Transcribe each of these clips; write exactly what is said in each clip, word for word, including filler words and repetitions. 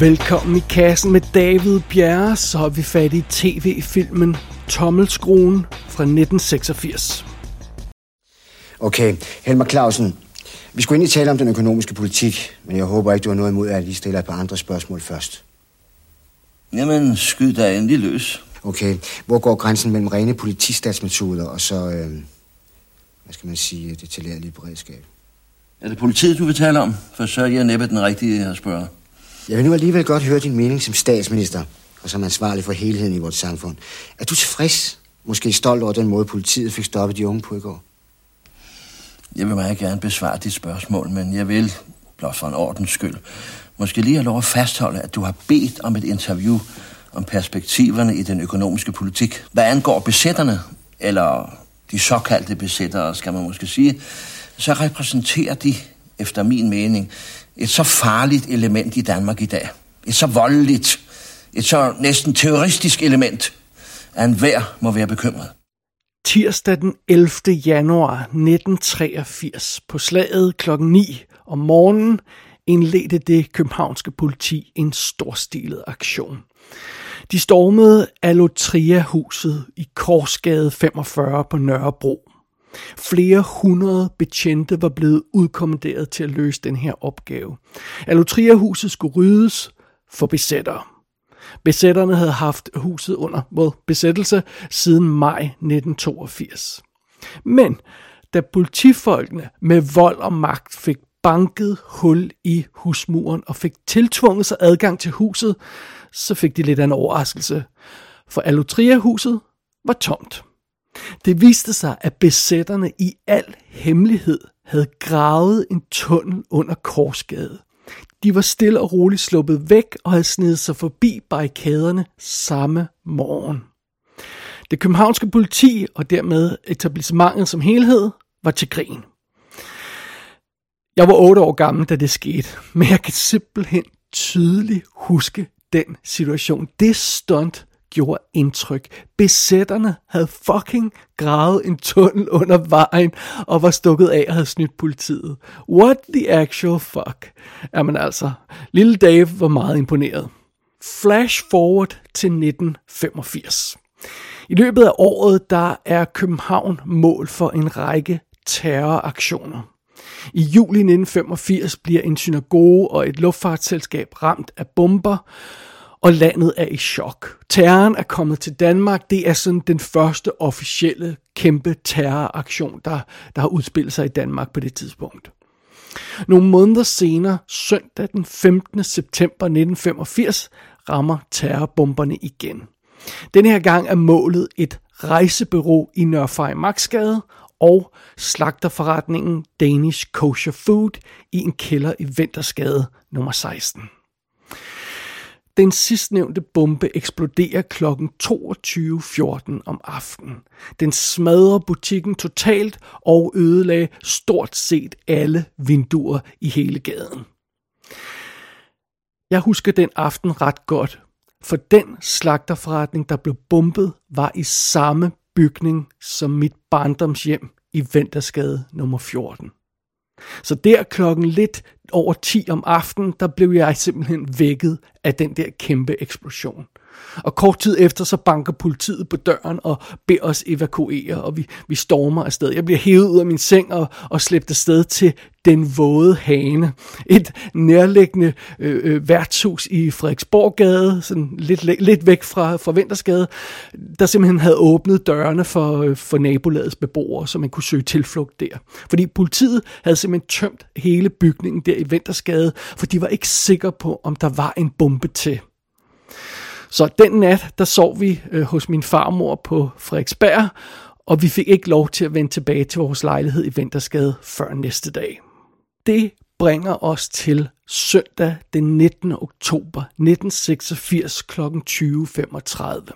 Velkommen i kassen med David Bjerre, så har vi fat i tv-filmen Tommelskruen fra nitten seksogfirs. Okay, Helmer Clausen, vi skulle egentlig tale om den økonomiske politik, men jeg håber ikke, du har noget imod, at jeg lige stiller et par andre spørgsmål først. Jamen, skyd dig endelig løs. Okay, hvor går grænsen mellem rene politistatsmetoder og så, øh, hvad skal man sige, det tilærlige beredskab? Er det politiet, du vil tale om? For så er jeg næppe den rigtige at spørge. Jeg vil nu alligevel godt høre din mening som statsminister, og som ansvarlig for helheden i vores samfund. Er du tilfreds, måske stolt over den måde, politiet fik stoppet de unge på i går? Jeg vil meget gerne besvare dit spørgsmål, men jeg vil, blot for en ordens skyld, måske lige have lov at fastholde, at du har bedt om et interview om perspektiverne i den økonomiske politik. Hvad angår besætterne, eller de såkaldte besættere, skal man måske sige, så repræsenterer de, efter min mening, et så farligt element i Danmark i dag. Et så voldeligt, et så næsten terroristisk element, at enhver må være bekymret. Tirsdag den ellevte januar nitten treogfirs på slaget klokken ni om morgenen indledte det københavnske politi en storstilet aktion. De stormede Allotria-huset i Korsgade femogfyrre på Nørrebro. Flere hundrede betjente var blevet udkommanderet til at løse den her opgave. Allotria-huset skulle ryddes for besættere. Besætterne havde haft huset under mod besættelse siden maj nitten toogfirs. Men da politifolkene med vold og magt fik banket hul i husmuren og fik tiltvunget sig adgang til huset, så fik de lidt af en overraskelse. For Allotria-huset var tomt. Det viste sig, at besætterne i al hemmelighed havde gravet en tunnel under Korsgade. De var stille og roligt sluppet væk og havde sneget sig forbi barrikaderne samme morgen. Det københavnske politi og dermed etablissementet som helhed var til grin. Jeg var otte år gammel, da det skete, men jeg kan simpelthen tydeligt huske den situation. Det stunt gjorde indtryk. Besætterne havde fucking gravet en tunnel under vejen og var stukket af og havde snydt politiet. What the actual fuck? Jamen altså, lille Dave var meget imponeret. Flash forward til nitten femogfirs. I løbet af året, der er København mål for en række terroraktioner. I juli nitten femogfirs bliver en synagoge og et luftfartsselskab ramt af bomber, og landet er i chok. Terroren er kommet til Danmark. Det er sådan den første officielle kæmpe terroraktion, der, der har udspillet sig i Danmark på det tidspunkt. Nogle måneder senere, søndag den femtende september nitten femogfirs, rammer terrorbomberne igen. Denne her gang er målet et rejsebureau i Nørrefejmarksgade og slagterforretningen Danish Kosher Food i en kælder i Vintersgade nummer seksten. Den sidstnævnte bombe eksploderer klokken toogtyve fjorten om aftenen. Den smadrer butikken totalt og ødelagde stort set alle vinduer i hele gaden. Jeg husker den aften ret godt, for den slagterforretning, der blev bombet, var i samme bygning som mit barndomshjem i Vintersgade nummer fjorten. Så der klokken lidt over ti om aftenen, der blev jeg simpelthen vækket af den der kæmpe eksplosion. Og kort tid efter, så banker politiet på døren og beder os evakuere, og vi, vi stormer afsted. Jeg bliver hævet ud af min seng og, og slæbt afsted til Den Våde Hane. Et nærliggende øh, værtshus i Frederiksborggade, sådan lidt, lidt væk fra, fra Vintersgade, der simpelthen havde åbnet dørene for, for nabolagets beboere, så man kunne søge tilflugt der. Fordi politiet havde simpelthen tømt hele bygningen der i Vintersgade, for de var ikke sikre på, om der var en bombe til. Så den nat, der sov vi øh, hos min farmor på Frederiksberg, og vi fik ikke lov til at vende tilbage til vores lejlighed i Vintersgade før næste dag. Det bringer os til søndag den nittende oktober nitten seksogfirs klokken tyve femogtredive.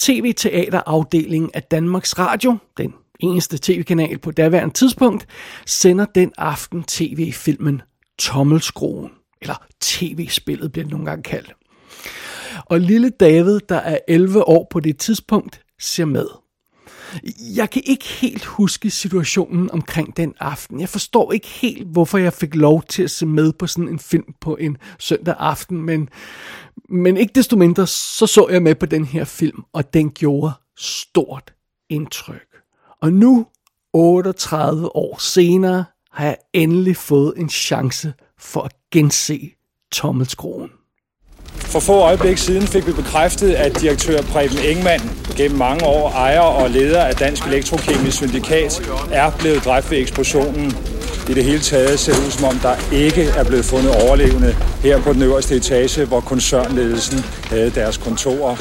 T V-teaterafdelingen af Danmarks Radio, den eneste tv-kanal på daværende tidspunkt, sender den aften tv-filmen Tommelskruen, eller tv-spillet bliver det nogle gange kaldt. Og lille David, der er elleve år på det tidspunkt, ser med. Jeg kan ikke helt huske situationen omkring den aften. Jeg forstår ikke helt, hvorfor jeg fik lov til at se med på sådan en film på en søndag aften, men, men ikke desto mindre, så så jeg med på den her film, og den gjorde stort indtryk. Og nu, otteogtredive år senere, har jeg endelig fået en chance for at gense Tommelskruen. For få øjeblik siden fik vi bekræftet, at direktør Preben Engmann, gennem mange år ejer og leder af Dansk Elektrokemisk Syndikat, er blevet dræbt ved eksplosionen. I det hele taget ser det ud som om, der ikke er blevet fundet overlevende her på den øverste etage, hvor koncernledelsen havde deres kontorer.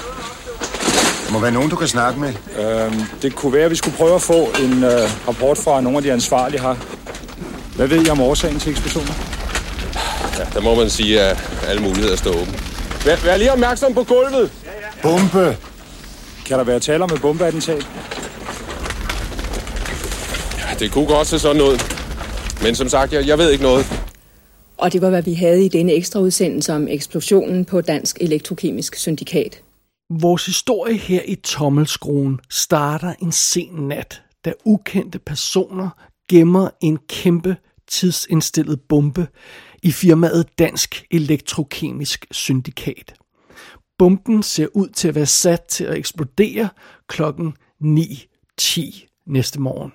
Der må være nogen, du kan snakke med. Øhm, det kunne være, at vi skulle prøve at få en øh, rapport fra nogle af de ansvarlige her. Hvad ved I om årsagen til eksplosionen? Ja, der må man sige, at alle muligheder står åbne. Vær, vær lige opmærksom på gulvet! Ja, ja. Bombe! Kan der være tale om et bombeattentat? Ja, det kunne godt se sådan ud. Men som sagt, jeg, jeg ved ikke noget. Og det var, hvad vi havde i denne ekstra udsendelse om eksplosionen på Dansk Elektrokemisk Syndikat. Vores historie her i Tommelskruen starter en sen nat, da ukendte personer gemmer en kæmpe tidsindstillet bombe i firmaet Dansk Elektrokemisk Syndikat. Bomben ser ud til at være sat til at eksplodere klokken ni ti næste morgen.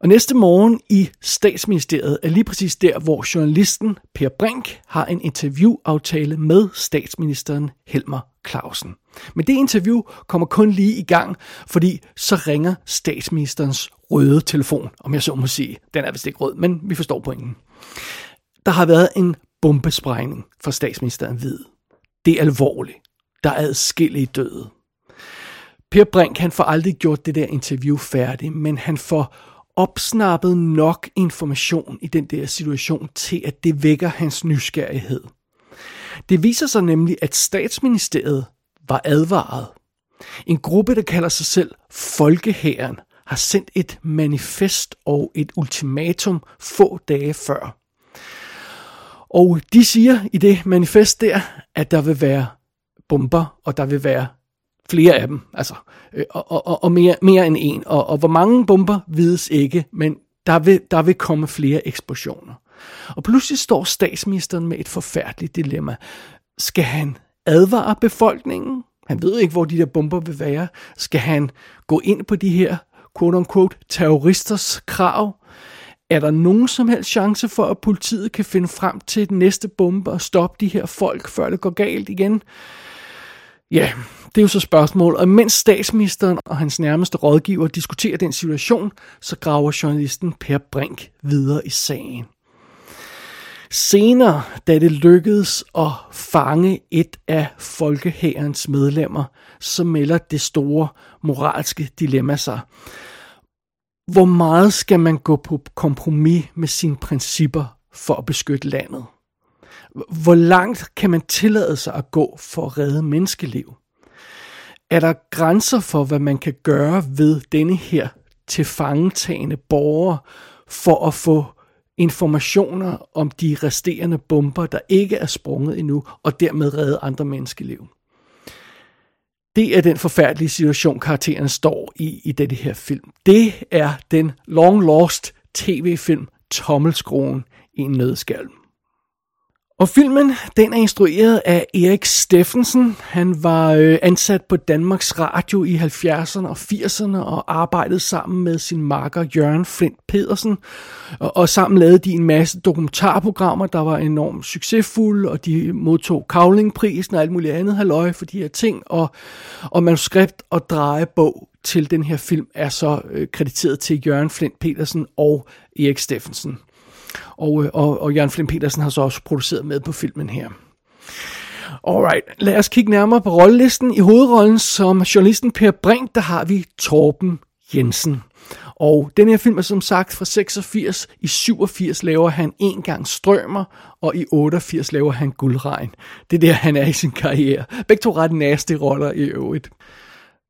Og næste morgen i Statsministeriet er lige præcis der, hvor journalisten Per Brink har en interviewaftale med statsministeren Helmer Clausen. Men det interview kommer kun lige i gang, fordi så ringer statsministerens røde telefon, om jeg så må sige. Den er vist ikke rød, men vi forstår pointen. Der har været en bombesprængning for statsministeren ved. Det er alvorligt. Der er adskillige døde. Per Brink, han får aldrig gjort det der interview færdigt, men han får opsnappet nok information i den der situation til, at det vækker hans nysgerrighed. Det viser sig nemlig, at statsministeriet var advaret. En gruppe, der kalder sig selv Folkehæren, har sendt et manifest og et ultimatum få dage før. Og de siger i det manifest der, at der vil være bomber, og der vil være flere af dem, altså, og, og, og mere, mere end en. Og, og hvor mange bomber vides ikke, men der vil, der vil komme flere eksplosioner. Og pludselig står statsministeren med et forfærdeligt dilemma. Skal han advare befolkningen? Han ved ikke, hvor de der bomber vil være. Skal han gå ind på de her, quote-unquote, terroristers krav? Er der nogen som helst chance for, at politiet kan finde frem til den næste bombe og stoppe de her folk, før det går galt igen? Ja, det er jo så spørgsmål, og mens statsministeren og hans nærmeste rådgiver diskuterer den situation, så graver journalisten Per Brink videre i sagen. Senere, da det lykkedes at fange et af Folkehærens medlemmer, så melder det store moralske dilemma sig. Hvor meget skal man gå på kompromis med sine principper for at beskytte landet? Hvor langt kan man tillade sig at gå for at redde menneskeliv? Er der grænser for, hvad man kan gøre ved denne her tilfangetagende borgere for at få informationer om de resterende bomber, der ikke er sprunget endnu, og dermed redde andre menneskeliv? Det er den forfærdelige situation, karakteren står i i denne her film. Det er den long-lost tv-film Tommelskruen i en nødskal. Og filmen, den er instrueret af Erik Steffensen. Han var ansat på Danmarks Radio i halvfjerdserne og firserne og arbejdede sammen med sin makker Jørgen Flint Pedersen. Og sammen lavede de en masse dokumentarprogrammer, der var enormt succesfulde, og de modtog Cavlingprisen og alt muligt andet halløj for de her ting. Og, og manuskript og drejebog til den her film er så krediteret til Jørgen Flint Pedersen og Erik Steffensen. Og, og, og Jørgen Flint Pedersen har så også produceret med på filmen her. Alright, lad os kigge nærmere på rollelisten. I hovedrollen som journalisten Per Brink, der har vi Torben Jensen. Og den her film er som sagt fra seksogfirs. I syvogfirs laver han En gang Strømmer, og i otteogfirs laver han Guldregn. Det er der, han er i sin karriere. Begge to ret nasty roller i øvrigt.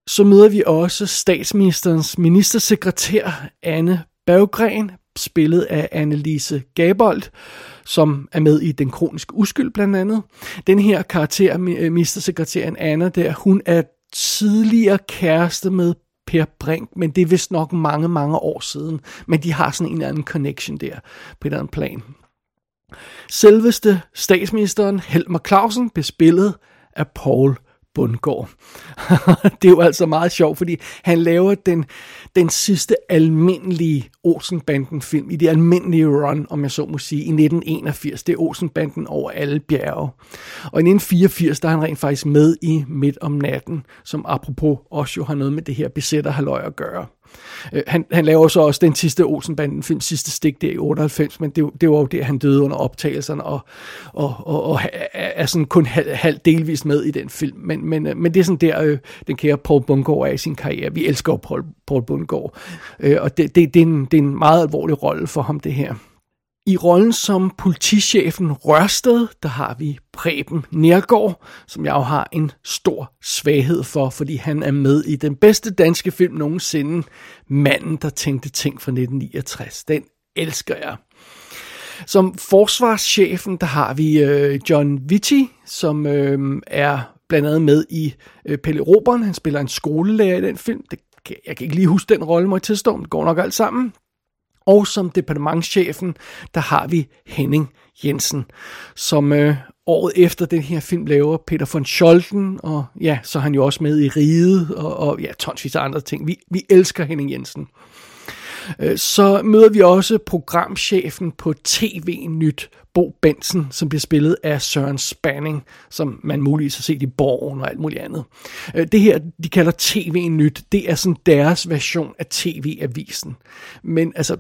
Så møder vi også statsministerens ministersekretær, Anne Berggren, spillet af Annelise Gabold, som er med i Den Kroniske Uskyld blandt andet. Den her karakter, ministersekretæren Anna der, hun er tidligere kæreste med Per Brink, men det er vist nok mange, mange år siden. Men de har sådan en eller anden connection der, på et eller andet plan. Selveste statsministeren, Helmer Clausen, bespillet af Poul Bundgaard. Det er jo altså meget sjovt, fordi han laver den, den sidste almindelige Olsenbanden-film, i det almindelige run, om jeg så må sige, i nitten enogfirs. Det er Olsenbanden over alle bjerge. Og i nitten fireogfirs, der er han rent faktisk med i Midt om natten, som apropos også jo har noget med det her besætterhalløj at gøre. Han, han laver så også den sidste Olsenbanden-film, sidste stik der i otteoghalvfems, men det, det var jo det, han døde under optagelserne, og, og, og, og er sådan kun halv, halv delvist med i den film. Men, men, men det er sådan der, øh, den kære Poul Bundgaard er i sin karriere. Vi elsker Poul, Poul Bundgaard, øh, og det, det, det, er en, det er en meget alvorlig rolle for ham, det her. I rollen som politichefen Rørsted, der har vi Preben Neergaard, som jeg jo har en stor svaghed for, fordi han er med i den bedste danske film nogensinde, Manden, der tænkte ting fra nitten niogtres. Den elsker jeg. Som forsvarschefen, der har vi øh, John Vitti, som øh, er blandt andet med i øh, Pelle Robon. Han spiller en skolelærer i den film. Det, jeg kan ikke lige huske den rolle, må jeg tilstå, det går nok alt sammen. Og som departementschefen, der har vi Henning Jensen, som øh, året efter den her film laver Peter von Scholten, og ja, så er han jo også med i Riget, og, og ja, tonsvis af andre ting. Vi, vi elsker Henning Jensen. Øh, så møder vi også programchefen på T V-Nyt, Bo Bensen, som bliver spillet af Søren Spanning, som man muligvis har set i Borgen og alt muligt andet. Det her, de kalder T V-Nyt, det er sådan deres version af T V-avisen. Men altså,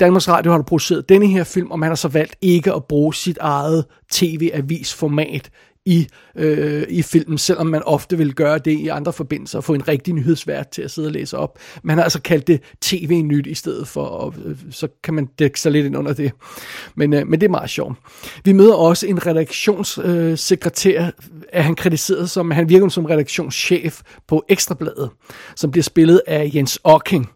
Danmarks Radio har produceret denne her film, og man har så valgt ikke at bruge sit eget T V-avisformat i, øh, i filmen, selvom man ofte vil gøre det i andre forbindelser og få en rigtig nyhedsvært til at sidde og læse op. Man har altså kaldt det T V-nyt i stedet for, og øh, så kan man dække sig lidt ind under det. Men, øh, men det er meget sjovt. Vi møder også en redaktionssekretær, øh, er han kritiseret som, han virker som redaktionschef på Ekstrabladet, som bliver spillet af Jens Okking,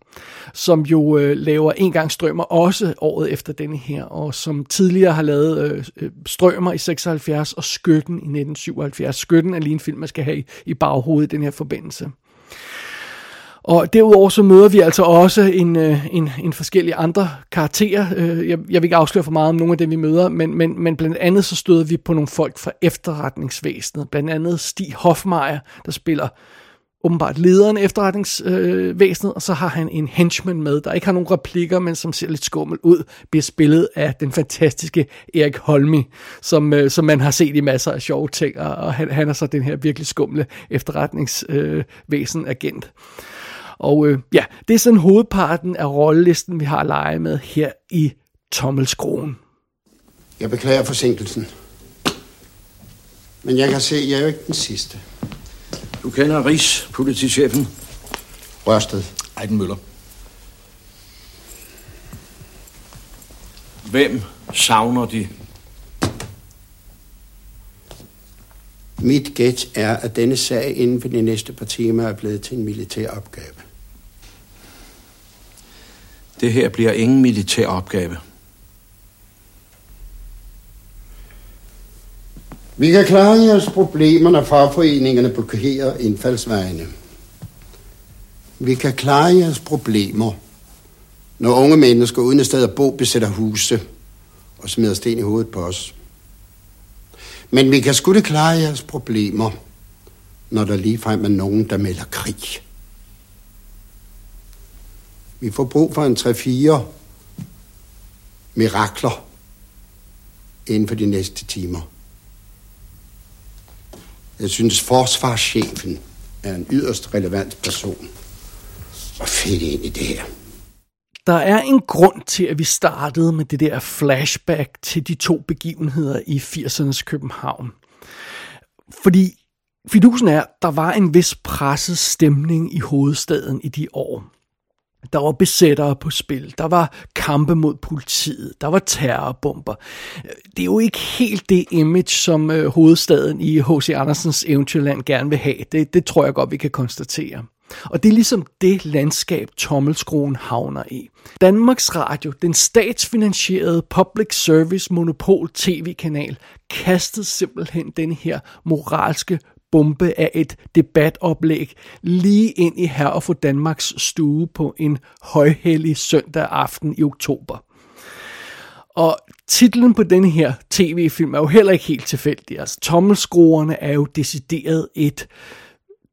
som jo øh, laver Engang Strømmer også året efter denne her, og som tidligere har lavet øh, Strømmer i seksoghalvfjerds og Skytten i nitten syvoghalvfjerds. Skytten er lige en film, man skal have i, i baghovedet i den her forbindelse. Og derudover så møder vi altså også en, en, en forskellige andre karakterer. Jeg, jeg vil ikke afsløre for meget om nogle af dem, vi møder, men, men, men blandt andet så støder vi på nogle folk fra efterretningsvæsenet. Blandt andet Stig Hofmeier, der spiller åbenbart lederen af efterretningsvæsenet, og så har han en henchman med, der ikke har nogen replikker, men som ser lidt skummel ud, bliver spillet af den fantastiske Erik Holmi, som, som man har set i masser af sjove ting, og han, han er så den her virkelig skumle efterretningsvæsen-agent. Og øh, ja, det er sådan hovedparten af rollelisten, vi har at lege med her i Tommelskruen. Jeg beklager forsinkelsen, men jeg kan se, at jeg er jo ikke den sidste. Du kender Rigs, politichefen. Rørsted. Eidenmøller. Hvem savner de? Mit gæt er, at denne sag inden for de næste par timer er blevet til en militær opgave. Det her bliver ingen militær opgave. Vi kan klare jeres problemer, når fagforeningerne blokerer indfaldsvejene. Vi kan klare jeres problemer, når unge mennesker uden et sted at bo besætter huse og smider sten i hovedet på os. Men vi kan sgu da klare jeres problemer, når der ligefrem er nogen, der melder krig. Vi får brug for en tre-fire mirakler inden for de næste timer. Jeg synes, forsvarschefen er en yderst relevant person og fedt ind i det her. Der er en grund til, at vi startede med det der flashback til de to begivenheder i firsernes København. Fordi fidusen er, der var en vis presset stemning i hovedstaden i de år. Der var besættere på spil, der var kampe mod politiet, der var terrorbomber. Det er jo ikke helt det image, som øh, hovedstaden i H C. Andersens Eventyrland gerne vil have. Det, det tror jeg godt, vi kan konstatere. Og det er ligesom det landskab, Tommelskruen havner i. Danmarks Radio, den statsfinansierede public service monopol tv-kanal, kastede simpelthen den her moralske bombe af et debatoplæg lige ind i Herre og Fru Danmarks stue på en højhellig søndag aften i oktober. Og titlen på den her tv-film er jo heller ikke helt tilfældig. Altså, Tommelskruen er jo decideret et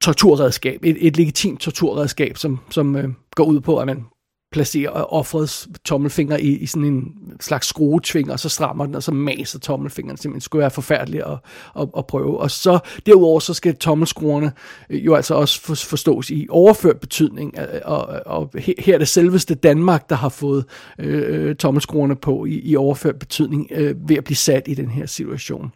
torturredskab, et, et legitimt torturredskab, som, som øh, går ud på, at man placerer offerets tommelfinger i, i sådan en slags skruetvinger, og så strammer den, og så maser tommelfingeren simpelthen. Det skulle være forfærdeligt at, at, at prøve. Og så derudover, så skal tommelskruerne jo altså også forstås i overført betydning, og, og, og her er det selveste Danmark, der har fået øh, tommelskruerne på i, i overført betydning øh, ved at blive sat i den her situation.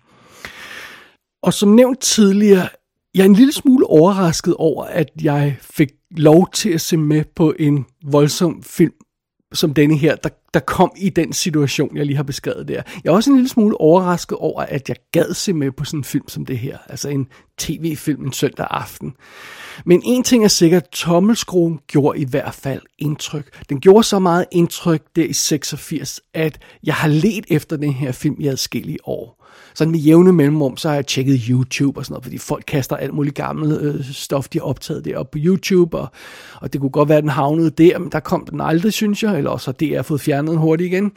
Og som nævnt tidligere, jeg er en lille smule overrasket over, at jeg fik lov til at se med på en voldsom film som denne her, der, der kom i den situation, jeg lige har beskrevet der. Jeg er også en lille smule overrasket over, at jeg gad se med på sådan en film som det her. Altså en tv-film en søndag aften. Men en ting er sikkert, Tommelskruen gjorde i hvert fald indtryk. Den gjorde så meget indtryk der i seksogfirs, at jeg har ledt efter den her film i adskillige år. Sådan med jævne mellemrum, så har jeg tjekket YouTube og sådan noget, fordi folk kaster alt muligt gammelt øh, stof, de har optaget deroppe på YouTube, og, og det kunne godt være, den havnede der, men der kom den aldrig, synes jeg, eller også har D R fået fjernet den hurtigt igen.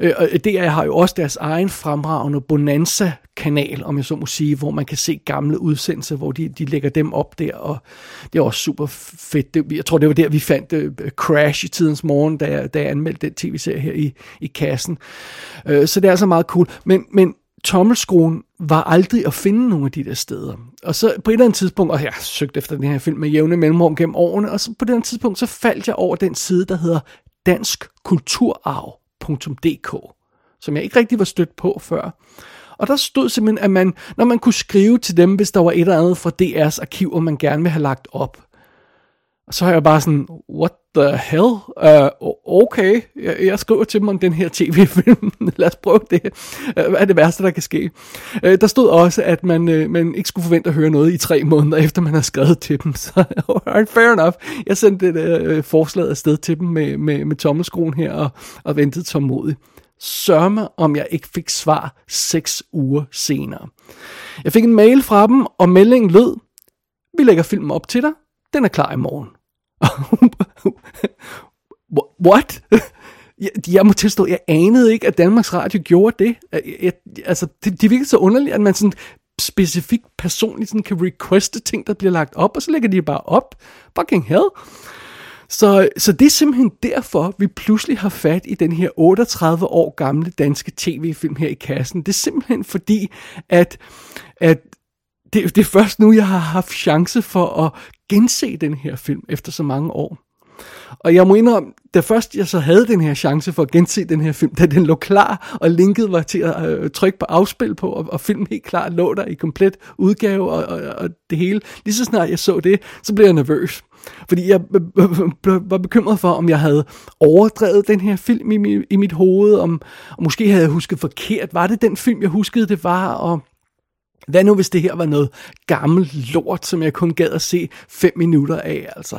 Øh, og D R har jo også deres egen fremragende Bonanza-kanal, om jeg så må sige, hvor man kan se gamle udsendelser, hvor de, de lægger dem op der, og det er også super fedt. Det, jeg tror, det var der, vi fandt øh, Crash i tidens morgen, da jeg, da jeg anmeldte den tv-serie her i, i kassen. Øh, så det er altså meget cool. Men, men Tommelskruen var aldrig at finde nogle af de der steder. Og så på et eller andet tidspunkt, og jeg søgte efter den her film med jævne mellemrum gennem årene, og så på et eller andet tidspunkt, så faldt jeg over den side, der hedder dansk kulturarv punktum d k, som jeg ikke rigtig var stødt på før. Og der stod simpelthen, at man, når man kunne skrive til dem, hvis der var et eller andet fra D R's arkiver, man gerne ville have lagt op. Og så har jeg bare sådan, what the hell? Uh, okay, jeg, jeg skriver til dem om den her tv-film. Lad os prøve det. Uh, hvad er det værste, der kan ske? Uh, der stod også, at man, uh, man ikke skulle forvente at høre noget i tre måneder, efter man har skrevet til dem. Så alright, fair enough. Jeg sendte det uh, forslag afsted til dem med, med, med tommelskruen her, og, og ventede tålmodigt. Sørg mig, om jeg ikke fik svar seks uger senere. Jeg fik en mail fra dem, og meldingen lød, vi lægger filmen op til dig. Den er klar i morgen. What? Jeg må tilstå, jeg anede ikke, at Danmarks Radio gjorde det. Jeg, altså, det, det virkede så underligt, at man sådan specifikt personligt sådan kan requeste ting, der bliver lagt op, og så lægger de bare op. Fucking hell. Så, så det er simpelthen derfor, vi pludselig har fat i den her otteogtredive år gamle danske tv-film her i kassen. Det er simpelthen fordi, at, at det, det er først nu, jeg har haft chance for at gense den her film efter så mange år. Og jeg må indrømme, da først jeg så havde den her chance for at gense den her film, da den lå klar, og linket var til at øh, trykke på afspil på, og, og filmen helt klar lå der i komplet udgave og, og, og det hele. Lige så snart jeg så det, så blev jeg nervøs. Fordi jeg var bekymret for, om jeg havde overdrevet den her film i, mi, i mit hoved, om, og måske havde jeg husket forkert. Var det den film, jeg huskede, det var, og hvad nu, hvis det her var noget gammelt lort, som jeg kun gad at se fem minutter af, altså.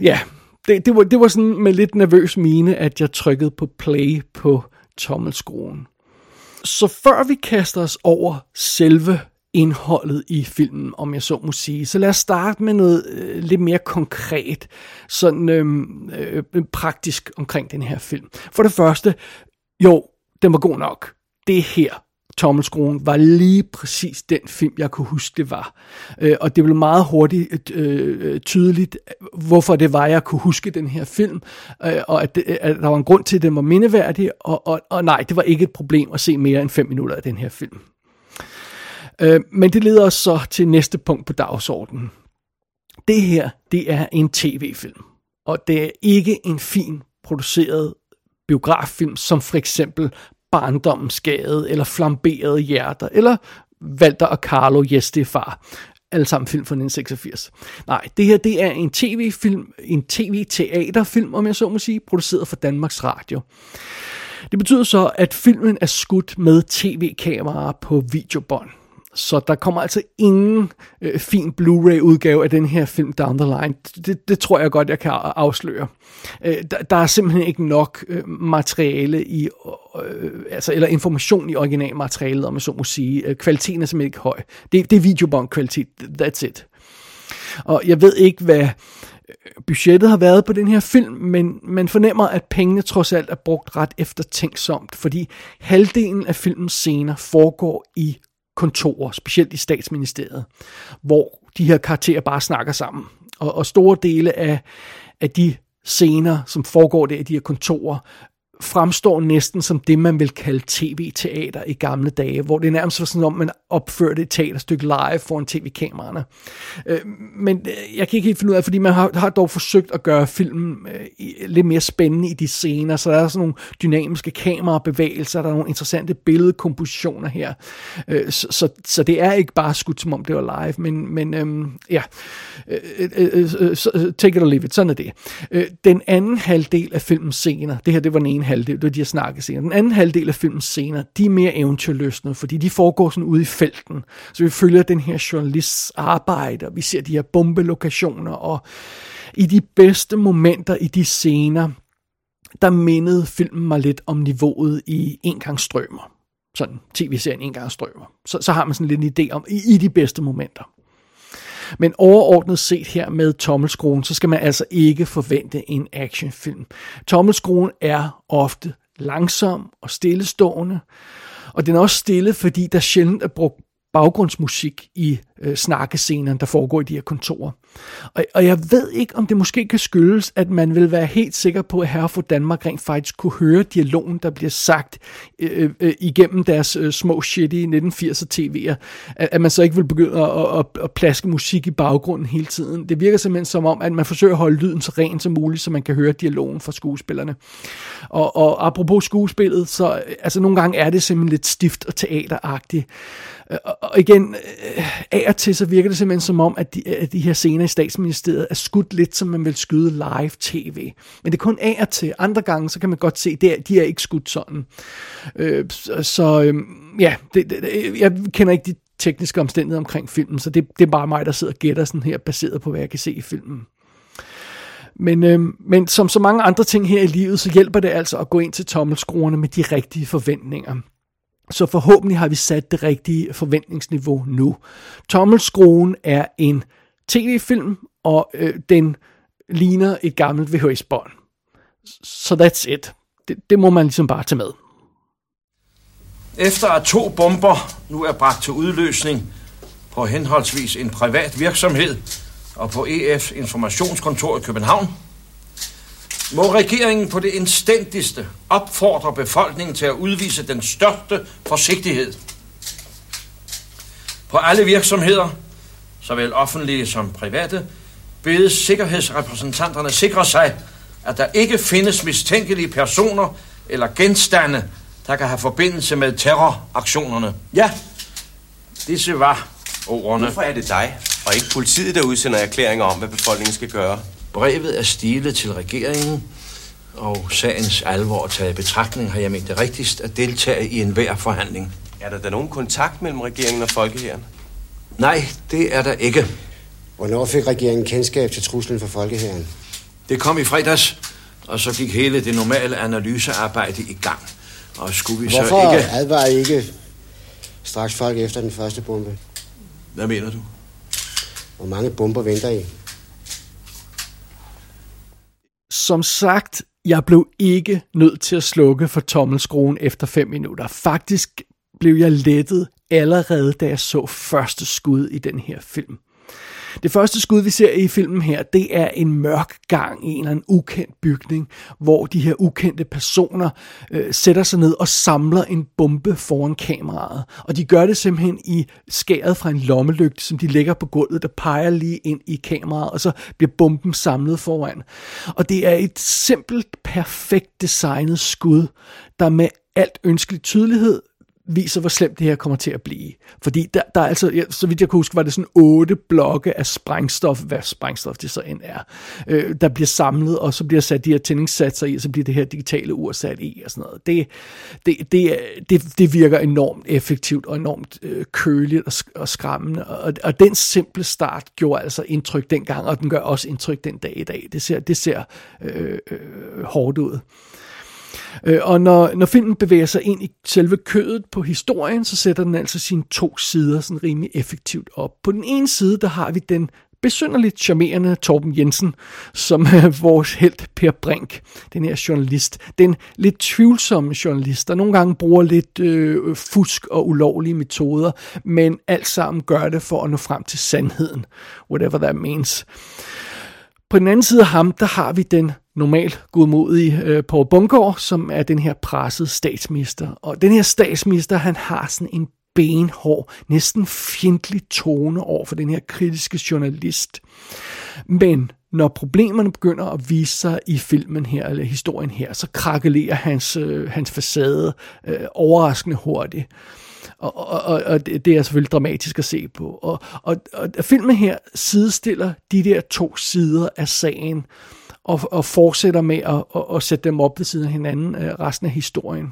Ja, det, det, var, det var sådan med lidt nervøs mine, at jeg trykkede på play på tommelskruen. Så før vi kaster os over selve indholdet i filmen, om jeg så må sige, så lad os starte med noget øh, lidt mere konkret, sådan øh, øh, praktisk omkring den her film. For det første, jo, den var god nok. Det her. Tommelskruen var lige præcis den film, jeg kunne huske, det var. Øh, og det blev meget hurtigt øh, tydeligt, hvorfor det var, jeg kunne huske den her film, øh, og at, det, at der var en grund til, at den var mindeværdig, og, og, og nej, det var ikke et problem at se mere end fem minutter af den her film. Øh, men det leder os så til næste punkt på dagsordenen. Det her, det er en tv-film, og det er ikke en fin produceret biograffilm, som for eksempel Barndommens Gade, eller Flamberede Hjerter, eller Walter og Carlo, Yes, det er far. Alle sammen film fra nitten seksogfirs. Nej, det her, det er en tv-film, en tv-teaterfilm, om jeg så må sige, produceret for Danmarks Radio. Det betyder så, at filmen er skudt med tv-kameraer på videobånd. Så der kommer altså ingen øh, fin Blu-ray-udgave af den her film, The Underline. Det, det tror jeg godt, jeg kan afsløre. Øh, der, der er simpelthen ikke nok øh, materiale i, øh, altså, eller information i originalmaterialet, om jeg så må sige. Øh, kvaliteten er simpelthen ikke høj. Det, det er videobåndkvalitet. That's it. Og jeg ved ikke, hvad budgettet har været på den her film, men man fornemmer, at pengene trods alt er brugt ret eftertænksomt, fordi halvdelen af filmens scener foregår i kontorer, specielt i statsministeriet, hvor de her karakterer bare snakker sammen. Og, og store dele af, af de scener, som foregår der i de her kontorer, fremstår næsten som det, man vil kalde tv-teater i gamle dage, hvor det nærmest var sådan, om man opførte et teaterstykke live foran tv-kameraerne. Men jeg kan ikke helt finde ud af, fordi man har dog forsøgt at gøre filmen lidt mere spændende i de scener, så der er sådan nogle dynamiske kamerabevægelser, der er nogle interessante billedkompositioner her. Så det er ikke bare skudt, som om det var live, men, men ja, take it or leave it, sådan er det. Den anden halvdel af filmens scener, det her, det var den ene halvdel, det var de her snakkescener. Den anden halvdel af filmens scener, de er mere eventyrløsne, fordi de foregår sådan ude i felten. Så vi følger den her journalists arbejde, og vi ser de her bombelokationer, og i de bedste momenter i de scener, der mindede filmen mig lidt om niveauet i Engangsstrømer. Sådan tv-serien Engangsstrømer. Så, så har man sådan lidt en idé om, i, i de bedste momenter. Men overordnet set her med Tommelskruen, så skal man altså ikke forvente en actionfilm. Tommelskruen er ofte langsom og stillestående, og den er også stille, fordi der sjældent er brugt baggrundsmusik i øh, snakkescenerne, der foregår i de her kontorer. Og, og jeg ved ikke, om det måske kan skyldes, at man vil være helt sikker på, at herre fra Danmark rent faktisk kunne høre dialogen, der bliver sagt øh, øh, igennem deres øh, små shitty nitten firserne tv'er, at, at man så ikke vil begynde at, at, at, at plaske musik i baggrunden hele tiden. Det virker simpelthen som om, at man forsøger at holde lyden så ren som muligt, så man kan høre dialogen fra skuespillerne. Og, og apropos skuespillet, så altså, nogle gange er det simpelthen lidt stift og teateragtigt. Og igen, af og til så virker det simpelthen som om, at de, at de her scener i statsministeriet er skudt lidt, som man vil skyde live tv. Men det er kun af og til. Andre gange, så kan man godt se, at de er ikke skudt sådan. Øh, så øh, ja, det, det, jeg kender ikke de tekniske omstændigheder omkring filmen, så det, det er bare mig, der sidder og gætter sådan her, baseret på, hvad jeg kan se i filmen. Men, øh, men som så mange andre ting her i livet, så hjælper det altså at gå ind til Tommelskruerne med de rigtige forventninger. Så forhåbentlig har vi sat det rigtige forventningsniveau nu. Tommelskruen er en tv-film, og øh, den ligner et gammelt V H S-bånd. Så so that's it. Det, det må man ligesom bare tage med. Efter at to bomber nu er bragt til udløsning på henholdsvis en privat virksomhed og på E F's informationskontor i København, må regeringen på det indstændigste opfordre befolkningen til at udvise den største forsigtighed. På alle virksomheder, såvel offentlige som private, bedes sikkerhedsrepræsentanterne sikre sig, at der ikke findes mistænkelige personer eller genstande, der kan have forbindelse med terroraktionerne. Ja, disse var ordene. Hvorfor er det dig, og ikke politiet, der udsender erklæringer om, hvad befolkningen skal gøre? Brevet er stilet til regeringen, og sagens alvor taget i betragtning har jeg ment det rigtigst at deltage i enhver forhandling. Er der da nogen kontakt mellem regeringen og Folkehæren? Nej, det er der ikke. Hvornår fik regeringen kendskab til truslen fra Folkehæren? Det kom i fredags, og så gik hele det normale analysearbejde i gang. Og skulle vi Hvorfor så ikke... Hvorfor advarer I ikke straks folk efter den første bombe? Hvad mener du? Hvor mange bomber venter I? Som sagt, jeg blev ikke nødt til at slukke for Tommelskruen efter fem minutter. Faktisk blev jeg lettet allerede, da jeg så første skud i den her film. Det første skud, vi ser i filmen her, det er en mørk gang i en eller anden ukendt bygning, hvor de her ukendte personer øh, sætter sig ned og samler en bombe foran kameraet. Og de gør det simpelthen i skæret fra en lommelygte, som de lægger på gulvet, der peger lige ind i kameraet, og så bliver bomben samlet foran. Og det er et simpelt, perfekt designet skud, der med alt ønskelig tydelighed viser, hvor slemt det her kommer til at blive. Fordi der, der er altså, så vidt jeg kan huske, var det sådan otte blokke af sprængstof, hvad sprængstof det så end er, øh, der bliver samlet, og så bliver sat de her tændingssatser i, og så bliver det her digitale ur sat i, og sådan noget. Det, det, det, det, det virker enormt effektivt, og enormt øh, køligt og, og skræmmende, og, og den simple start gjorde altså indtryk dengang, og den gør også indtryk den dag i dag. Det ser, det ser øh, øh, hårdt ud. Og når, når filmen bevæger sig ind i selve kødet på historien, så sætter den altså sine to sider sådan rimelig effektivt op. På den ene side, der har vi den besynderligt charmerende Torben Jensen, som er vores helt Per Brink, den her journalist. Den lidt tvivlsomme journalist, der nogle gange bruger lidt øh, fusk og ulovlige metoder, men alt sammen gør det for at nå frem til sandheden. Whatever that means. På den anden side af ham, der har vi den normalt godmodige øh, Poul Bundgaard, som er den her pressede statsminister. Og den her statsminister, han har sådan en benhård, næsten fjendtlig tone over for den her kritiske journalist. Men når problemerne begynder at vise sig i filmen her, eller historien her, så krakelerer hans, øh, hans facade øh, overraskende hurtigt. Og, og, og det er selvfølgelig dramatisk at se på. Og, og, og filmen her sidestiller de der to sider af sagen, og, og fortsætter med at og, og sætte dem op ved siden af hinanden øh, resten af historien.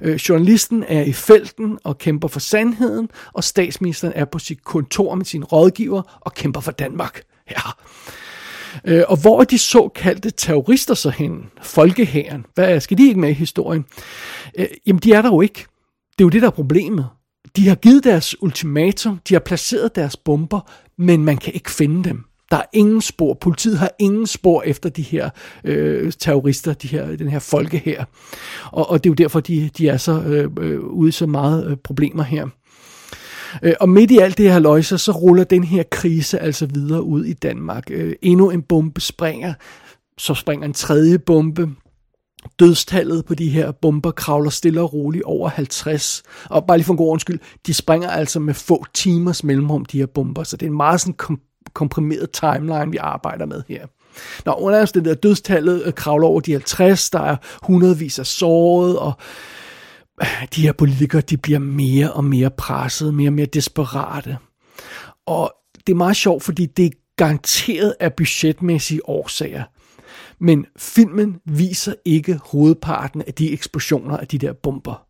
Øh, journalisten er i felten og kæmper for sandheden, og statsministeren er på sit kontor med sine rådgiver og kæmper for Danmark. Ja. Øh, og hvor er de såkaldte terrorister så henne? Folkehæren. Hvad skal de ikke med i historien? Øh, jamen, de er der jo ikke. Det er jo det, der er problemet. De har givet deres ultimatum, de har placeret deres bomber, men man kan ikke finde dem. Der er ingen spor. Politiet har ingen spor efter de her øh, terrorister, de her, den her folke her. Og, og det er jo derfor, de, de er så øh, ude i så meget øh, problemer her. Og midt i alt det her løjser, så ruller den her krise altså videre ud i Danmark. Øh, endnu en bombe springer, så springer en tredje bombe. Dødstallet på de her bomber kravler stille og roligt over halvtreds. Og bare lige for en god undskyld, de springer altså med få timers mellemrum, de her bomber. Så det er en meget sådan kom- komprimeret timeline, vi arbejder med her. Nå, under det der dødstallet kravler over de halvtreds, der er hundredvis af såret, og de her politikere, de bliver mere og mere pressede, mere og mere desperate. Og det er meget sjovt, fordi det er garanteret af budgetmæssige årsager. Men filmen viser ikke hovedparten af de eksplosioner af de der bomber.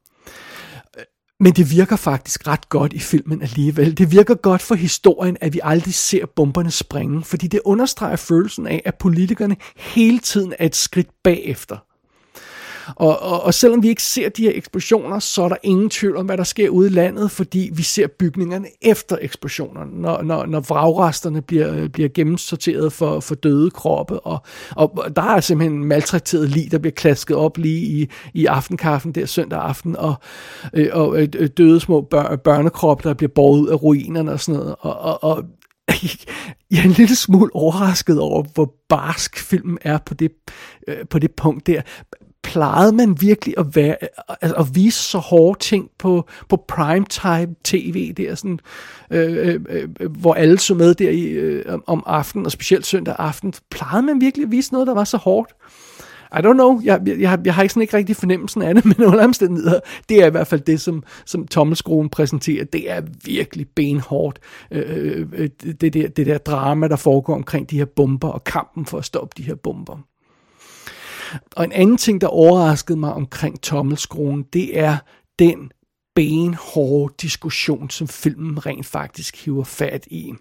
Men det virker faktisk ret godt i filmen alligevel. Det virker godt for historien, at vi aldrig ser bomberne springe, fordi det understreger følelsen af, at politikerne hele tiden er et skridt bagefter. Og, og, og selvom vi ikke ser de her eksplosioner, så er der ingen tvivl om, hvad der sker ude i landet, fordi vi ser bygningerne efter eksplosionerne, når, når, når vragresterne bliver, bliver gennemsorteret for, for døde kroppe, og, og der er simpelthen maltrakteret lig, der bliver klasket op lige i, i aftenkaffen der søndag aften, og, øh, og øh, døde små bør, børnekroppe, der bliver båret ud af ruinerne og sådan noget, og, og, og jeg er en lille smule overrasket over, hvor barsk filmen er på det, øh, på det punkt der. Plejede man virkelig at, være, altså at vise så hårde ting på, på primetime tv, der, sådan, øh, øh, hvor alle så med der i, øh, om aftenen, og specielt søndag aften? Plejede man virkelig at vise noget, der var så hårdt? I don't know, jeg, jeg, jeg, har, jeg har ikke sådan ikke rigtig fornemmelsen af det, men under omstændigheder, det er i hvert fald det, som, som Tommelskruen præsenterer. Det er virkelig benhårdt, øh, øh, det, der, det der drama, der foregår omkring de her bomber, og kampen for at stoppe de her bomber. Og en anden ting, der overraskede mig omkring Tommelskruen, det er den benhårde diskussion, som filmen rent faktisk hiver fat i.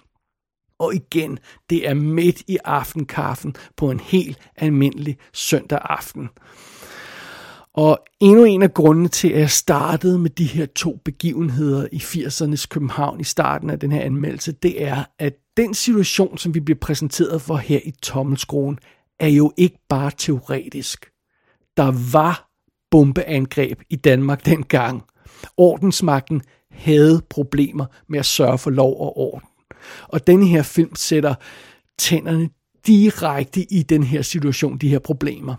Og igen, det er midt i aftenkaffen på en helt almindelig søndag aften. Og endnu en af grundene til, at jeg startede med de her to begivenheder i firsernes København i starten af den her anmeldelse, det er, at den situation, som vi bliver præsenteret for her i Tommelskruen, er jo ikke bare teoretisk. Der var bombeangreb i Danmark dengang. Ordensmagten havde problemer med at sørge for lov og orden. Og denne her film sætter tænderne direkte i den her situation, de her problemer.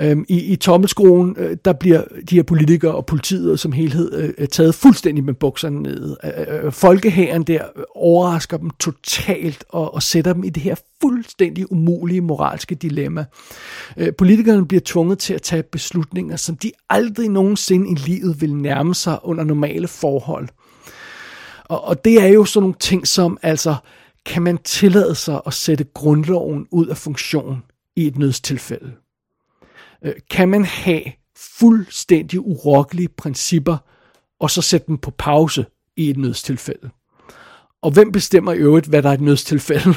Øhm, i, i Tommelskruen, øh, der bliver de her politikere og politiet som helhed øh, taget fuldstændig med bukserne ned. Øh, Folkehæren der overrasker dem totalt og, og sætter dem i det her fuldstændig umulige moralske dilemma. Øh, politikerne bliver tvunget til at tage beslutninger, som de aldrig nogensinde i livet vil nærme sig under normale forhold. Og, og det er jo sådan nogle ting som, altså, kan man tillade sig at sætte grundloven ud af funktion i et nødstilfælde? Kan man have fuldstændig urokkelige principper, og så sætte dem på pause i et nødstilfælde? Og hvem bestemmer i øvrigt, hvad der er et nødstilfælde?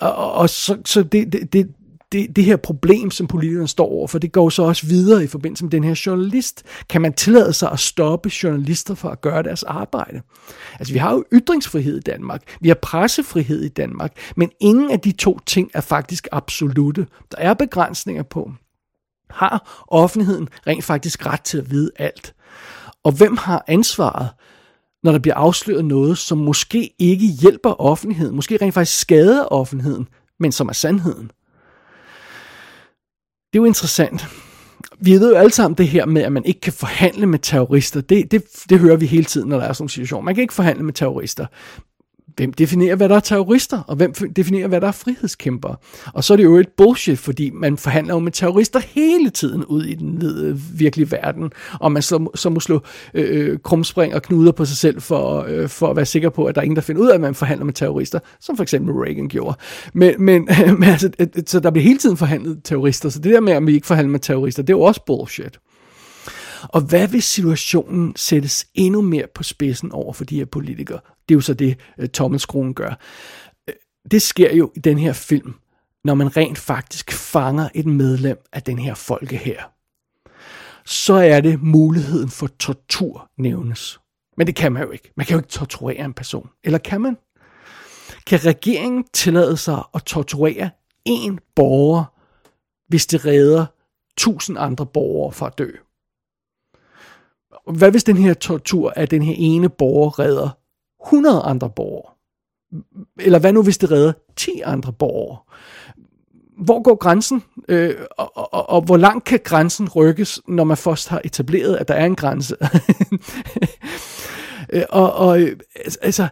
og, og så, så det, det, det, det, det her problem, som politikerne står overfor, det går så også videre i forbindelse med den her journalist. Kan man tillade sig at stoppe journalister for at gøre deres arbejde? Altså, vi har jo ytringsfrihed i Danmark, vi har pressefrihed i Danmark, men ingen af de to ting er faktisk absolute. Der er begrænsninger på. Har offentligheden rent faktisk ret til at vide alt? Og hvem har ansvaret, når der bliver afsløret noget, som måske ikke hjælper offentligheden, måske rent faktisk skader offentligheden, men som er sandheden? Det er jo interessant. Vi ved jo alle sammen det her med, at man ikke kan forhandle med terrorister. Det, det, det hører vi hele tiden, når der er sådan en situation. Man kan ikke forhandle med terrorister. Hvem definerer, hvad der er terrorister? Og hvem definerer, hvad der er frihedskæmpere? Og så er det jo et bullshit, fordi man forhandler jo med terrorister hele tiden ud i den virkelige verden. Og man så, så må slå øh, krumspring og knuder på sig selv for, øh, for at være sikker på, at der er ingen, der finder ud af, at man forhandler med terrorister. Som for eksempel Reagan gjorde. Men, men, men altså, så der bliver hele tiden forhandlet terrorister. Så det der med, at vi ikke forhandler med terrorister, det er jo også bullshit. Og hvad hvis situationen sættes endnu mere på spidsen over for de her politikere? Det er jo så det, Tommelskruen gør. Det sker jo i den her film, når man rent faktisk fanger et medlem af den her folkehær. Så er det muligheden for tortur nævnes. Men det kan man jo ikke. Man kan jo ikke torturere en person. Eller kan man? Kan regeringen tillade sig at torturere én borger, hvis det redder tusind andre borgere fra at dø? Hvad hvis den her tortur af den her ene borger redder hundrede andre borgere? Eller hvad nu, hvis det redder ti andre borgere? Hvor går grænsen? Øh, og, og, og, og hvor langt kan grænsen rykkes, når man først har etableret, at der er en grænse? og, og altså,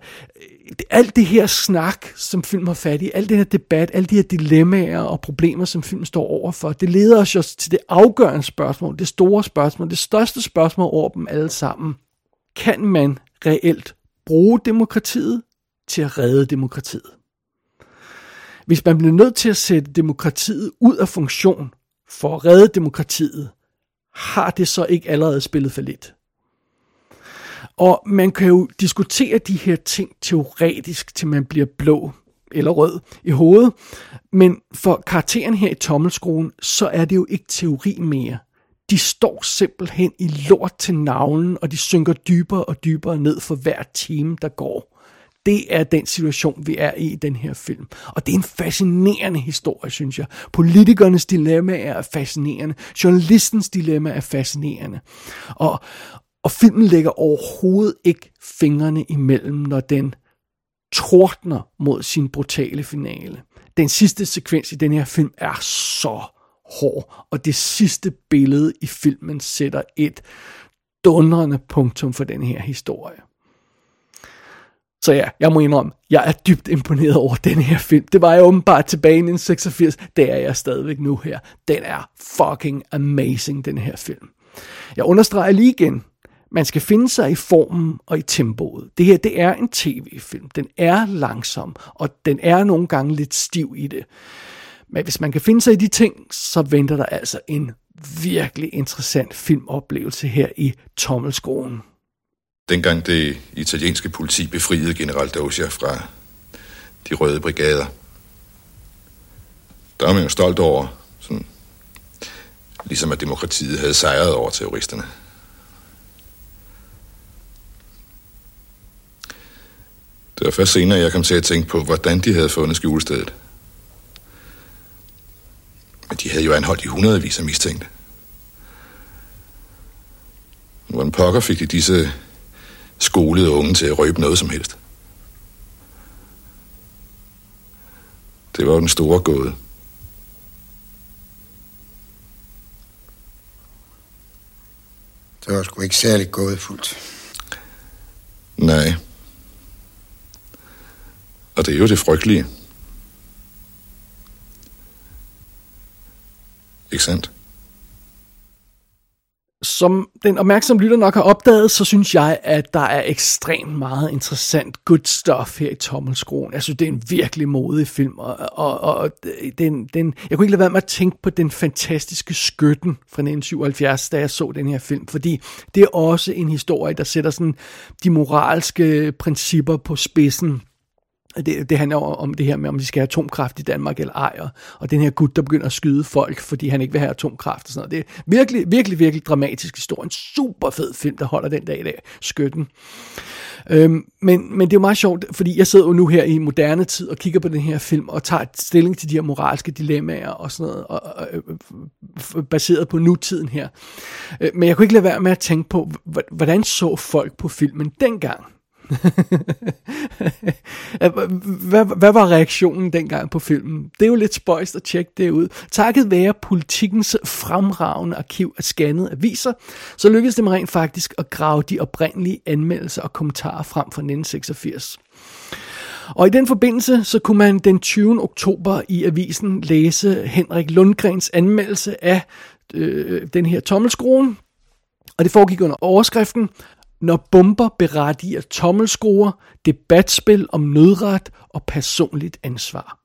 alt det her snak, som film har fat i, alt det her debat, alle de her dilemmaer og problemer, som film står overfor, det leder os jo til det afgørende spørgsmål, det store spørgsmål, det største spørgsmål over dem alle sammen. Kan man reelt bruge demokratiet til at redde demokratiet? Hvis man bliver nødt til at sætte demokratiet ud af funktion for at redde demokratiet, har det så ikke allerede spillet fallit? Og man kan jo diskutere de her ting teoretisk, til man bliver blå eller rød i hovedet. Men for karakteren her i Tommelskruen, så er det jo ikke teori mere. De står simpelthen i lort til navlen, og de synker dybere og dybere ned for hver time, der går. Det er den situation, vi er i i den her film. Og det er en fascinerende historie, synes jeg. Politikernes dilemma er fascinerende. Journalistens dilemma er fascinerende. Og... Og filmen lægger overhovedet ikke fingrene imellem, når den tordner mod sin brutale finale. Den sidste sekvens i den her film er så hård, og det sidste billede i filmen sætter et dundrende punktum for den her historie. Så ja, jeg må indrømme, jeg er dybt imponeret over den her film. Det var jeg åbenbart tilbage i nitten seksogfirs, det er jeg stadigvæk nu her. Den er fucking amazing, den her film. Jeg understreger lige igen, man skal finde sig i formen og i tempoet. Det her, det er en tv-film. Den er langsom, og den er nogle gange lidt stiv i det. Men hvis man kan finde sig i de ting, så venter der altså en virkelig interessant filmoplevelse her i Tommelskruen. Dengang det italienske politi befriede general Docia fra de røde brigader, der var man jo stolt over, sådan, ligesom at demokratiet havde sejret over terroristerne. Det var først senere, jeg kom til at tænke på, hvordan de havde fundet skjulestedet. Men de havde jo anholdt i hundredvis af mistænkte. Hvordan pokker fik de disse skolede unge til at røbe noget som helst? Det var jo den store gåde. var sgu ikke særlig gådefuldt. Nej. Og det er jo det frygtelige. Ikke sandt? Som den opmærksomme lytter nok har opdaget, så synes jeg, at der er ekstremt meget interessant good stuff her i Tommelskruen. Jeg synes, det er en virkelig modig film, og, og, og den, den, jeg kunne ikke lade være med at tænke på den fantastiske Skytten fra nitten syvoghalvfjerds, da jeg så den her film, fordi det er også en historie, der sætter sådan de moralske principper på spidsen. Det, det handler om det her med, om de skal have atomkraft i Danmark eller ej, og, og den her gut, der begynder at skyde folk, fordi han ikke vil have atomkraft og sådan noget. Det er virkelig, virkelig, virkelig dramatisk historie. En super fed film, der holder den dag i dag, Skytten. Øhm, men, men det er jo meget sjovt, fordi jeg sidder jo nu her i moderne tid og kigger på den her film og tager stilling til de her moralske dilemmaer og sådan noget, og, og, og, baseret på nutiden her. Øh, men jeg kunne ikke lade være med at tænke på, hvordan så folk på filmen dengang? hvad, hvad var reaktionen dengang på filmen? Det er jo lidt spøjst at tjekke det ud. Takket være Politikens fremragende arkiv af scannede aviser, så lykkedes det mig rent faktisk at grave de oprindelige anmeldelser og kommentarer frem fra nitten seksogfirs. Og i den forbindelse, så kunne man den tyvende oktober i avisen læse Henrik Lundgrens anmeldelse af øh, den her Tommelskruen. Og det foregik under overskriften: Når bomber berettiger tommelskruer, debatspil om nødret og personligt ansvar.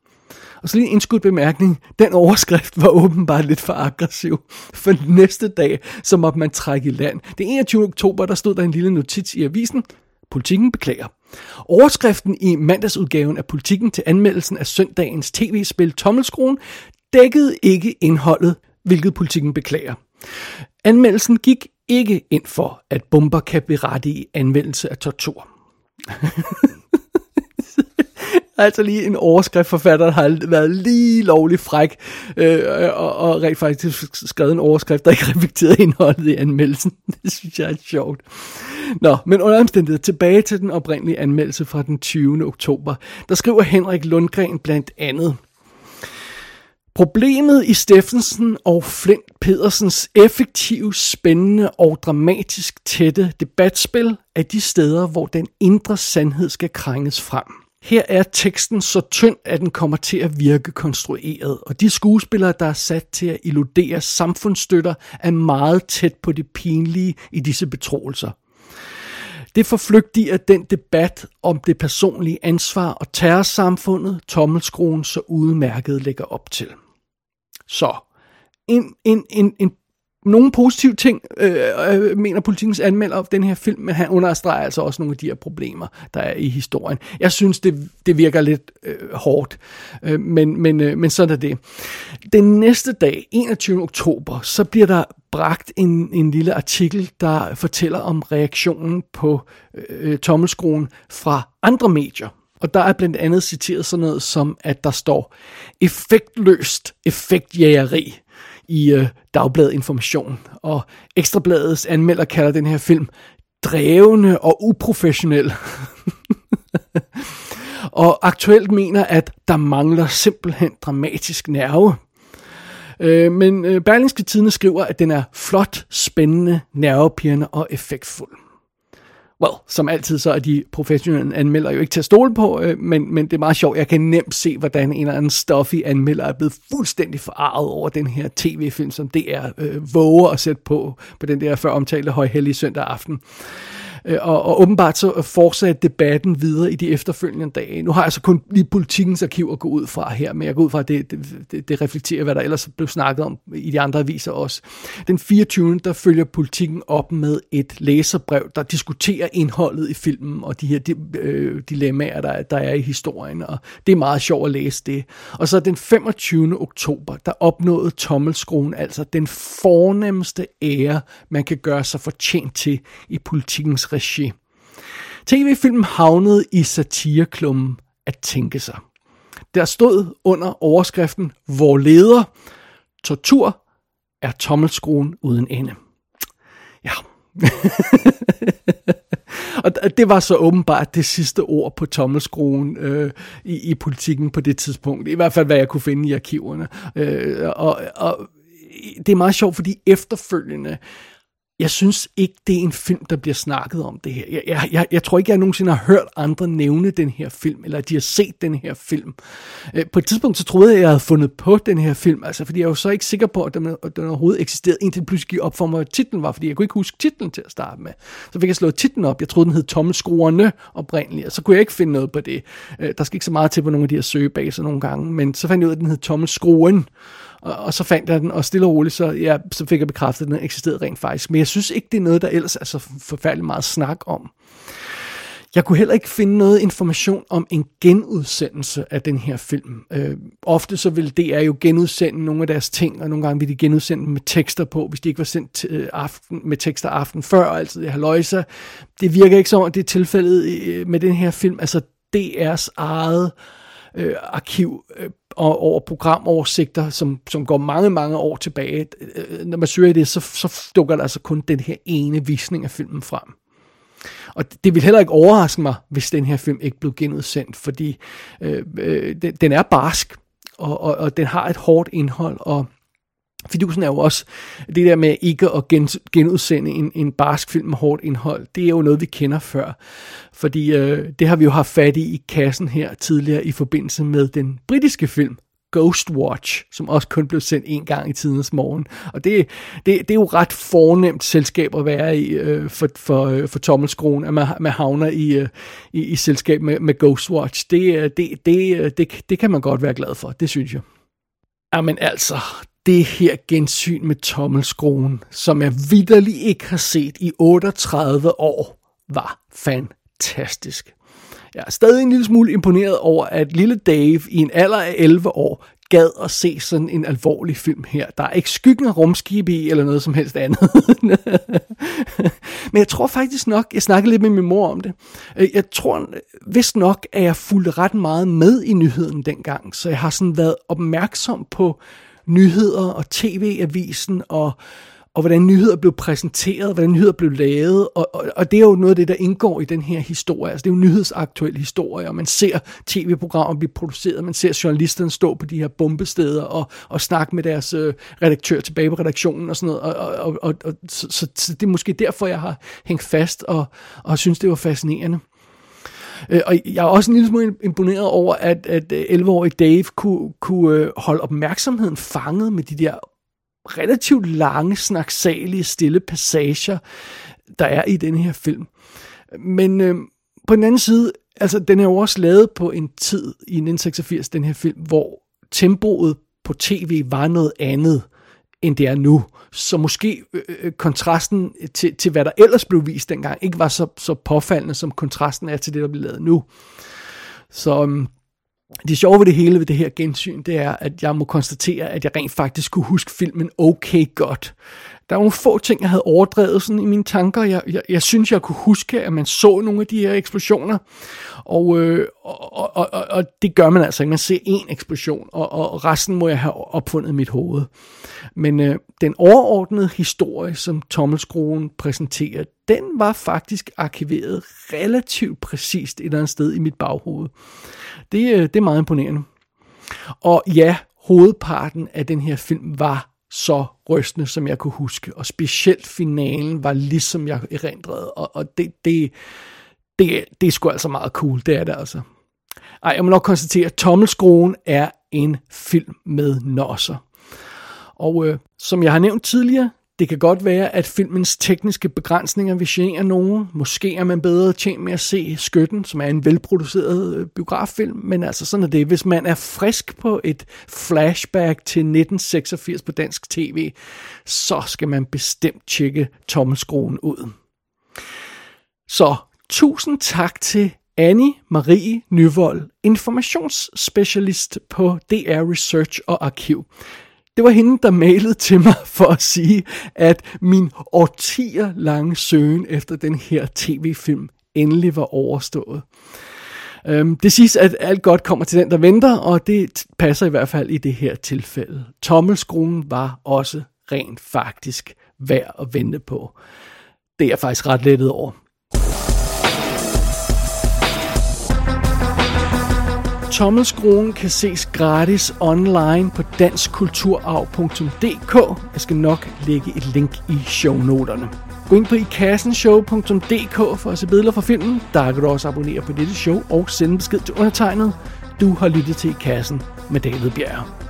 Og så lige en indskudt bemærkning. Den overskrift var åbenbart lidt for aggressiv. For næste dag, så måtte man trække i land. Den enogtyvende oktober, der stod der en lille notits i avisen: Politiken beklager. Overskriften i mandagsudgaven af Politiken til anmeldelsen af søndagens tv-spil Tommelskruen dækkede ikke indholdet, hvilket Politiken beklager. Anmeldelsen gik ikke ind for, at bomber kan berettige anvendelse af tortur. Altså lige en overskriftforfatter har været lige lovlig fræk, øh, og, og rent faktisk skrevet en overskrift, der ikke reflekterede indholdet i anmeldelsen. Det synes jeg er sjovt. Nå, men under omstændighed, tilbage til den oprindelige anmeldelse fra den tyvende oktober. Der skriver Henrik Lundgren blandt andet: Problemet i Steffensen og Flint Pedersens effektive, spændende og dramatisk tætte debatspil er de steder, hvor den indre sandhed skal krænges frem. Her er teksten så tynd, at den kommer til at virke konstrueret, og de skuespillere, der er sat til at illudere samfundsstøtter, er meget tæt på det pinlige i disse betroelser. Det forflygtiger den debat om det personlige ansvar og terrorsamfundet, Tommelskruen så udmærket lægger op til. Så, en, en, en, en, nogle positive ting, øh, mener Politikens anmelder om den her film, men han understreger altså også nogle af de her problemer, der er i historien. Jeg synes, det, det virker lidt øh, hårdt, øh, men, men, øh, men sådan er det. Den næste dag, enogtyvende oktober, så bliver der bragt en, en lille artikel, der fortæller om reaktionen på øh, Tommelskruen fra andre medier. Og der er blandt andet citeret sådan noget som, at der står effektløst effektjægeri i øh, Dagbladet Information. Og Ekstrabladets anmelder kalder den her film drævende og uprofessionel. Og Aktuelt mener, at der mangler simpelthen dramatisk nerve. Men Berlingske Tidende skriver, at den er flot, spændende, nervepirrende og effektfuld. Well, som altid så er de professionelle anmelder jo ikke til at stole på, men, men det er meget sjovt. Jeg kan nemt se, hvordan en eller anden stuffy anmelder er blevet fuldstændig forarget over den her tv-film, som D R øh, våger at sætte på, på den der før omtalte højhellige søndag aften. Og, og åbenbart så fortsatte debatten videre i de efterfølgende dage. Nu har jeg så kun lige Politikens arkiv at gå ud fra her, men jeg går ud fra, at det, det, det reflekterer, hvad der ellers blev snakket om i de andre aviser også. Den fireogtyvende der følger Politiken op med et læserbrev, der diskuterer indholdet i filmen og de her de, øh, dilemmaer, der, der er i historien, og det er meget sjovt at læse det. Og så den femogtyvende oktober, der opnåede Tommelskruen altså den fornemmeste ære, man kan gøre sig fortjent til i Politikens regi. T V-filmen havnede i satireklummen At tænke sig. Der stod under overskriften: Vor leder, tortur er tommelskruen uden ende. Ja. Og det var så åbenbart det sidste ord på tommelskruen øh, i, i Politikken på det tidspunkt. I hvert fald, hvad jeg kunne finde i arkiverne. Øh, og, og det er meget sjovt, fordi efterfølgende jeg synes ikke, det er en film, der bliver snakket om det her. Jeg, jeg, jeg, jeg tror ikke, jeg nogensinde har hørt andre nævne den her film, eller at de har set den her film. Øh, på et tidspunkt, så troede jeg, at jeg havde fundet på den her film, altså, fordi jeg var så ikke sikker på, at den, at den overhovedet eksisterede, indtil pludselig gik op for mig, at titlen var, fordi jeg kunne ikke huske titlen til at starte med. Så fik jeg slået titlen op. Jeg troede, den hed Tommelskruen oprindeligt, og så kunne jeg ikke finde noget på det. Øh, der skal ikke så meget til på nogle af de her søgebaser nogle gange, men så fandt jeg ud af, at den hed Tommelskruen. Og så fandt jeg den, og stille og roligt, så, ja, så fik jeg bekræftet, at den eksisterede rent faktisk. Men jeg synes ikke, det er noget, der ellers er så forfærdeligt meget snak om. Jeg kunne heller ikke finde noget information om en genudsendelse af den her film. Øh, ofte så ville D R jo genudsende nogle af deres ting, og nogle gange ville de genudsende dem med tekster på, hvis de ikke var sendt øh, aften, med tekster aften før, altså det haløjser. Det virker ikke som om, det er tilfældet øh, med den her film. Altså D R's eget øh, arkiv øh, over programoversigter, som, som går mange, mange år tilbage. Når man søger i det, så, så dukker der altså kun den her ene visning af filmen frem. Og det vil heller ikke overraske mig, hvis den her film ikke blev genudsendt, fordi øh, øh, den, den er barsk, og, og, og den har et hårdt indhold, og fidusen er jo også, det der med ikke at gen, genudsende en, en barsk film med hårdt indhold, det er jo noget, vi kender før. Fordi øh, det har vi jo haft fat i i kassen her tidligere i forbindelse med den britiske film Ghostwatch, som også kun blev sendt en gang i tidens morgen. Og det, det, det er jo ret fornemt selskab at være i øh, for, for, øh, for Tommelskruen, at man, man havner i, øh, i, i selskab med, med Ghostwatch. Det, det, det, det, det kan man godt være glad for, det synes jeg. Jamen altså, det her gensyn med Tommelskruen, som jeg vitterlig ikke har set i otteogtredive år, var fantastisk. Jeg er stadig en lille smule imponeret over, at lille Dave i en alder af elleve år gad at se sådan en alvorlig film her. Der er ikke skyggen af rumskib i, eller noget som helst andet. Men jeg tror faktisk nok, jeg snakkede lidt med min mor om det, jeg tror vist nok, at jeg fulgte ret meget med i nyheden dengang, så jeg har sådan været opmærksom på nyheder og tv-avisen og og hvordan nyheder blev præsenteret, hvordan nyheder blev lavet, og, og, og det er jo noget af det, der indgår i den her historie. Altså, det er jo nyhedsaktuel historie, og man ser tv-programmer blive produceret, man ser journalisterne stå på de her bombesteder og, og snakke med deres øh, redaktør tilbage på redaktionen og sådan noget, og, og, og, og, så, så, så det er måske derfor, jeg har hængt fast og, og synes, det var fascinerende. Og jeg er også en lille smule imponeret over, at, at elleve-årige Dave kunne, kunne holde opmærksomheden fanget med de der relativt lange, snaksalige, stille passager, der er i den her film. Men øh, på den anden side, altså den er jo også lavet på en tid i nitten seksogfirs, den her film, hvor tempoet på tv var noget andet, end det er nu. Så måske øh, kontrasten til, til, hvad der ellers blev vist dengang, ikke var så, så påfaldende, som kontrasten er til det, der bliver lavet nu. Så øh, det sjove ved det hele ved det her gensyn, det er, at jeg må konstatere, at jeg rent faktisk kunne huske filmen okay godt. Der var nogle få ting, jeg havde overdrevet sådan i mine tanker. Jeg, jeg, jeg synes, jeg kunne huske, at man så nogle af de her eksplosioner, og, øh, og, og, og, og det gør man altså ikke. Man ser én eksplosion, og, og resten må jeg have opfundet i mit hoved. Men øh, den overordnede historie, som Tommelskruen præsenterer, den var faktisk arkiveret relativt præcist et eller andet sted i mit baghoved. Det, øh, det er meget imponerende. Og ja, hovedparten af den her film var så rystende, som jeg kunne huske. Og specielt finalen var ligesom jeg erindrede. Og, og det, det, det, det er sgu altså meget cool. Det er det altså. Ej, jeg må nok konstatere, at Tommelskruen er en film med nosser. Og øh, som jeg har nævnt tidligere, det kan godt være, at filmens tekniske begrænsninger vil genere nogen. Måske er man bedre tjent med at se Skytten, som er en velproduceret biograffilm, men altså sådan er det. Hvis man er frisk på et flashback til nitten seksogfirs på dansk tv, så skal man bestemt tjekke Tommelskruen ud. Så tusind tak til Annie Marie Nyvold, informationsspecialist på D R Research og Arkiv. Det var hende, der mailede til mig for at sige, at min årtier lange søgen efter den her tv-film endelig var overstået. Det siges, at alt godt kommer til den, der venter, og det passer i hvert fald i det her tilfælde. Tommelskruen var også rent faktisk værd at vente på. Det er jeg faktisk ret lettet over. Tommelskruen kan ses gratis online på dansk kulturarv punktum d k. Jeg skal nok lægge et link i shownoterne. Gå ind på i kassen show punktum d k for at se billeder fra filmen. Der kan du også abonnere på dette show og sende besked til undertegnet. Du har lyttet til I Kassen med David Bjerre.